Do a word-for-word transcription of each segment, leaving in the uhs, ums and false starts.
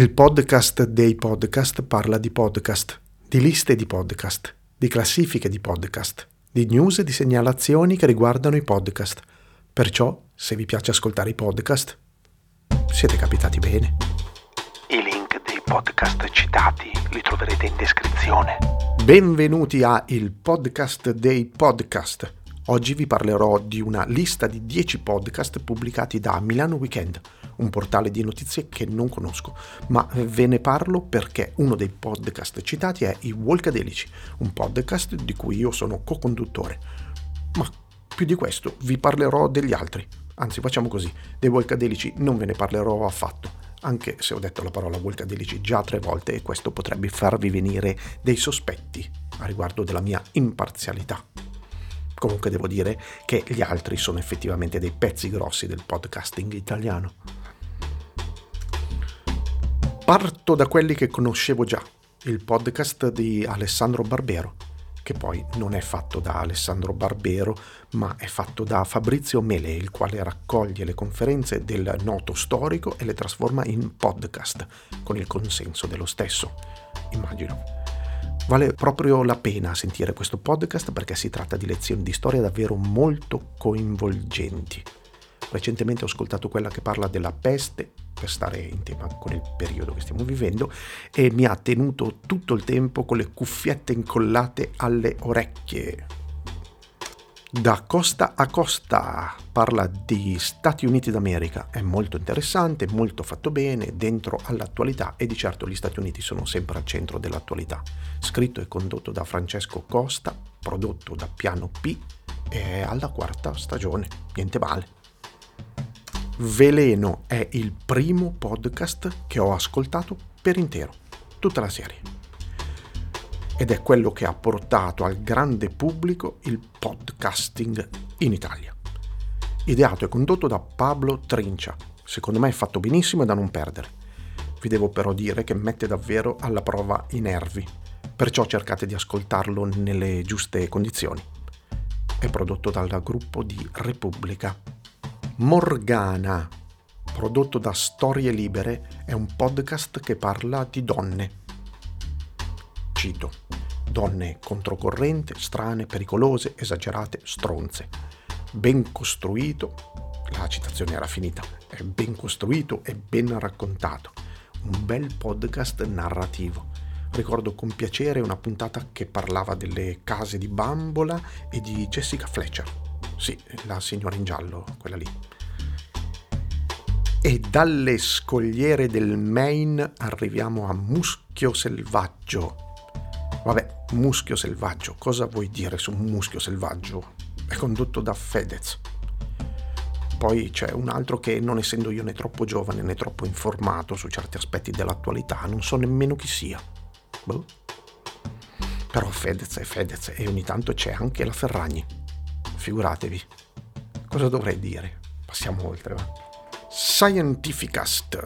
Il podcast dei podcast parla di podcast, di liste di podcast, di classifiche di podcast, di news e di segnalazioni che riguardano i podcast. Perciò, se vi piace ascoltare i podcast, siete capitati bene. I link dei podcast citati li troverete in descrizione. Benvenuti a Il Podcast dei Podcast. Oggi vi parlerò di una lista di dieci podcast pubblicati da Milano Weekend, un portale di notizie che non conosco, ma ve ne parlo perché uno dei podcast citati è i Volcadelici, un podcast di cui io sono co-conduttore. Ma più di questo vi parlerò degli altri, anzi facciamo così, dei Volcadelici non ve ne parlerò affatto, anche se ho detto la parola Volcadelici già tre volte e questo potrebbe farvi venire dei sospetti a riguardo della mia imparzialità. Comunque devo dire che gli altri sono effettivamente dei pezzi grossi del podcasting italiano. Parto da quelli che conoscevo già, il podcast di Alessandro Barbero, che poi non è fatto da Alessandro Barbero, ma è fatto da Fabrizio Mele, il quale raccoglie le conferenze del noto storico e le trasforma in podcast, con il consenso dello stesso, immagino. Vale proprio la pena sentire questo podcast perché si tratta di lezioni di storia davvero molto coinvolgenti. Recentemente ho ascoltato quella che parla della peste, per stare in tema con il periodo che stiamo vivendo, e mi ha tenuto tutto il tempo con le cuffiette incollate alle orecchie. Da costa a costa parla di Stati Uniti d'America, è molto interessante, molto fatto bene, dentro all'attualità e di certo gli Stati Uniti sono sempre al centro dell'attualità. Scritto e condotto da Francesco Costa, prodotto da Piano P e alla quarta stagione, niente male. Veleno è il primo podcast che ho ascoltato per intero, tutta la serie. Ed è quello che ha portato al grande pubblico il podcasting in Italia. Ideato e condotto da Pablo Trincia, secondo me è fatto benissimo e da non perdere. Vi devo però dire che mette davvero alla prova i nervi, perciò cercate di ascoltarlo nelle giuste condizioni. È prodotto dal gruppo di Repubblica. Morgana, prodotto da Storie Libere, è un podcast che parla di donne. Cito, donne controcorrente, strane, pericolose, esagerate, stronze. Ben costruito, la citazione era finita, è ben costruito e ben raccontato. Un bel podcast narrativo. Ricordo con piacere una puntata che parlava delle case di bambola e di Jessica Fletcher. Sì, la signora in giallo, quella lì. E dalle scogliere del Maine arriviamo a Muschio Selvaggio. Vabbè, Muschio Selvaggio, cosa vuoi dire su Muschio Selvaggio? È condotto da Fedez. Poi c'è un altro che, non essendo io né troppo giovane né troppo informato su certi aspetti dell'attualità, non so nemmeno chi sia. Boh. Però Fedez è Fedez e ogni tanto c'è anche la Ferragni. Figuratevi. Cosa dovrei dire? Passiamo oltre, va. Scientificast,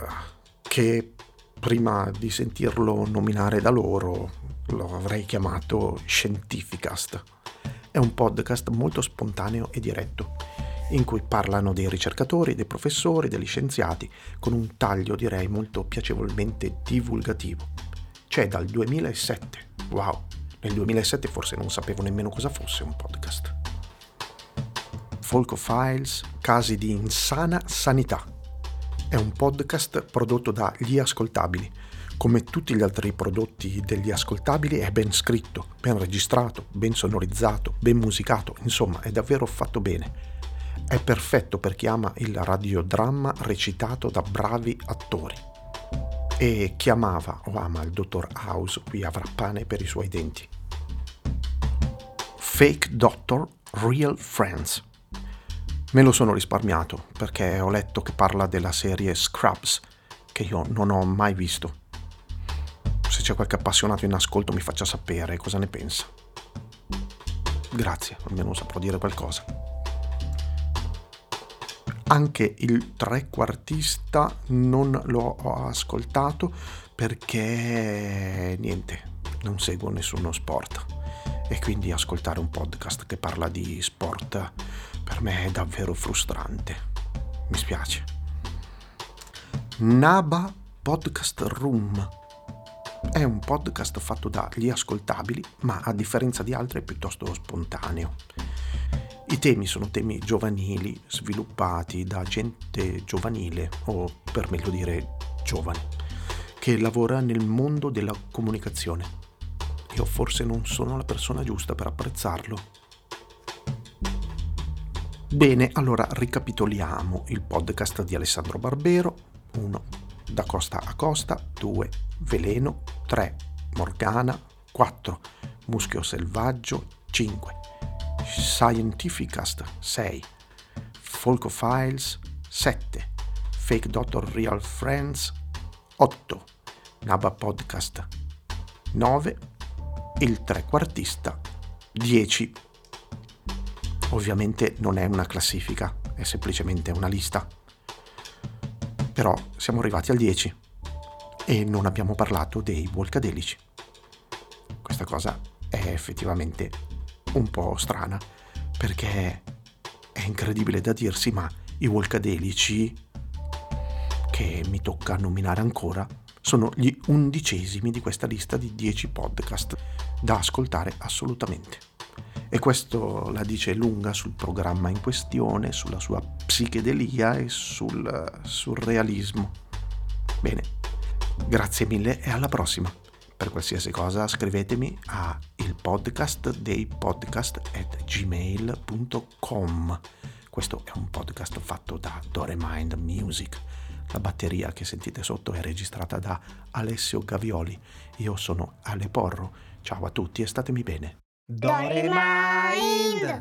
che prima di sentirlo nominare da loro lo avrei chiamato Scientificast. È un podcast molto spontaneo e diretto, in cui parlano dei ricercatori, dei professori, degli scienziati, con un taglio direi molto piacevolmente divulgativo. C'è dal duemilasette, wow, nel duemilasette forse non sapevo nemmeno cosa fosse un podcast. Folco Files, casi di insana sanità. È un podcast prodotto da Gli Ascoltabili. Come tutti gli altri prodotti degli Ascoltabili è ben scritto, ben registrato, ben sonorizzato, ben musicato, insomma è davvero fatto bene. È perfetto per chi ama il radiodramma recitato da bravi attori. E chi amava o ama il dottor House qui avrà pane per i suoi denti. Fake Doctor, Real Friends. Me lo sono risparmiato perché ho letto che parla della serie Scrubs, che io non ho mai visto. Se c'è qualche appassionato in ascolto mi faccia sapere cosa ne pensa. Grazie, almeno saprò dire qualcosa. Anche il Trequartista non l'ho ascoltato perché niente, non seguo nessuno sport e quindi ascoltare un podcast che parla di sport per me è davvero frustrante. Mi spiace. Naba Podcast Room. È un podcast fatto da Gli Ascoltabili, ma a differenza di altri è piuttosto spontaneo. I temi sono temi giovanili, sviluppati da gente giovanile, o per meglio dire giovane, che lavora nel mondo della comunicazione. Io forse non sono la persona giusta per apprezzarlo. Bene, allora ricapitoliamo: il podcast di Alessandro Barbero, uno Da Costa a Costa, due Veleno, tre Morgana, quattro Muschio Selvaggio, cinque Scientificast, sei Folco Files, sette Fake Doctor Real Friends, otto Naba Podcast, nove Il Trequartista, dieci. Ovviamente non è una classifica, è semplicemente una lista. Però siamo arrivati al dieci e non abbiamo parlato dei Volcadelici. Questa cosa è effettivamente un po' strana, perché è incredibile da dirsi, ma i Volcadelici, che mi tocca nominare ancora, sono gli undicesimi di questa lista di dieci podcast da ascoltare assolutamente. E questo la dice lunga sul programma in questione, sulla sua psichedelia e sul surrealismo. Bene, grazie mille e alla prossima. Per qualsiasi cosa scrivetemi a ilpodcastdeipodcast at gmail dot com. Questo è un podcast fatto da Doremind Music. La batteria che sentite sotto è registrata da Alessio Gavioli. Io sono Ale Porro. Ciao a tutti e statemi bene. Doremind!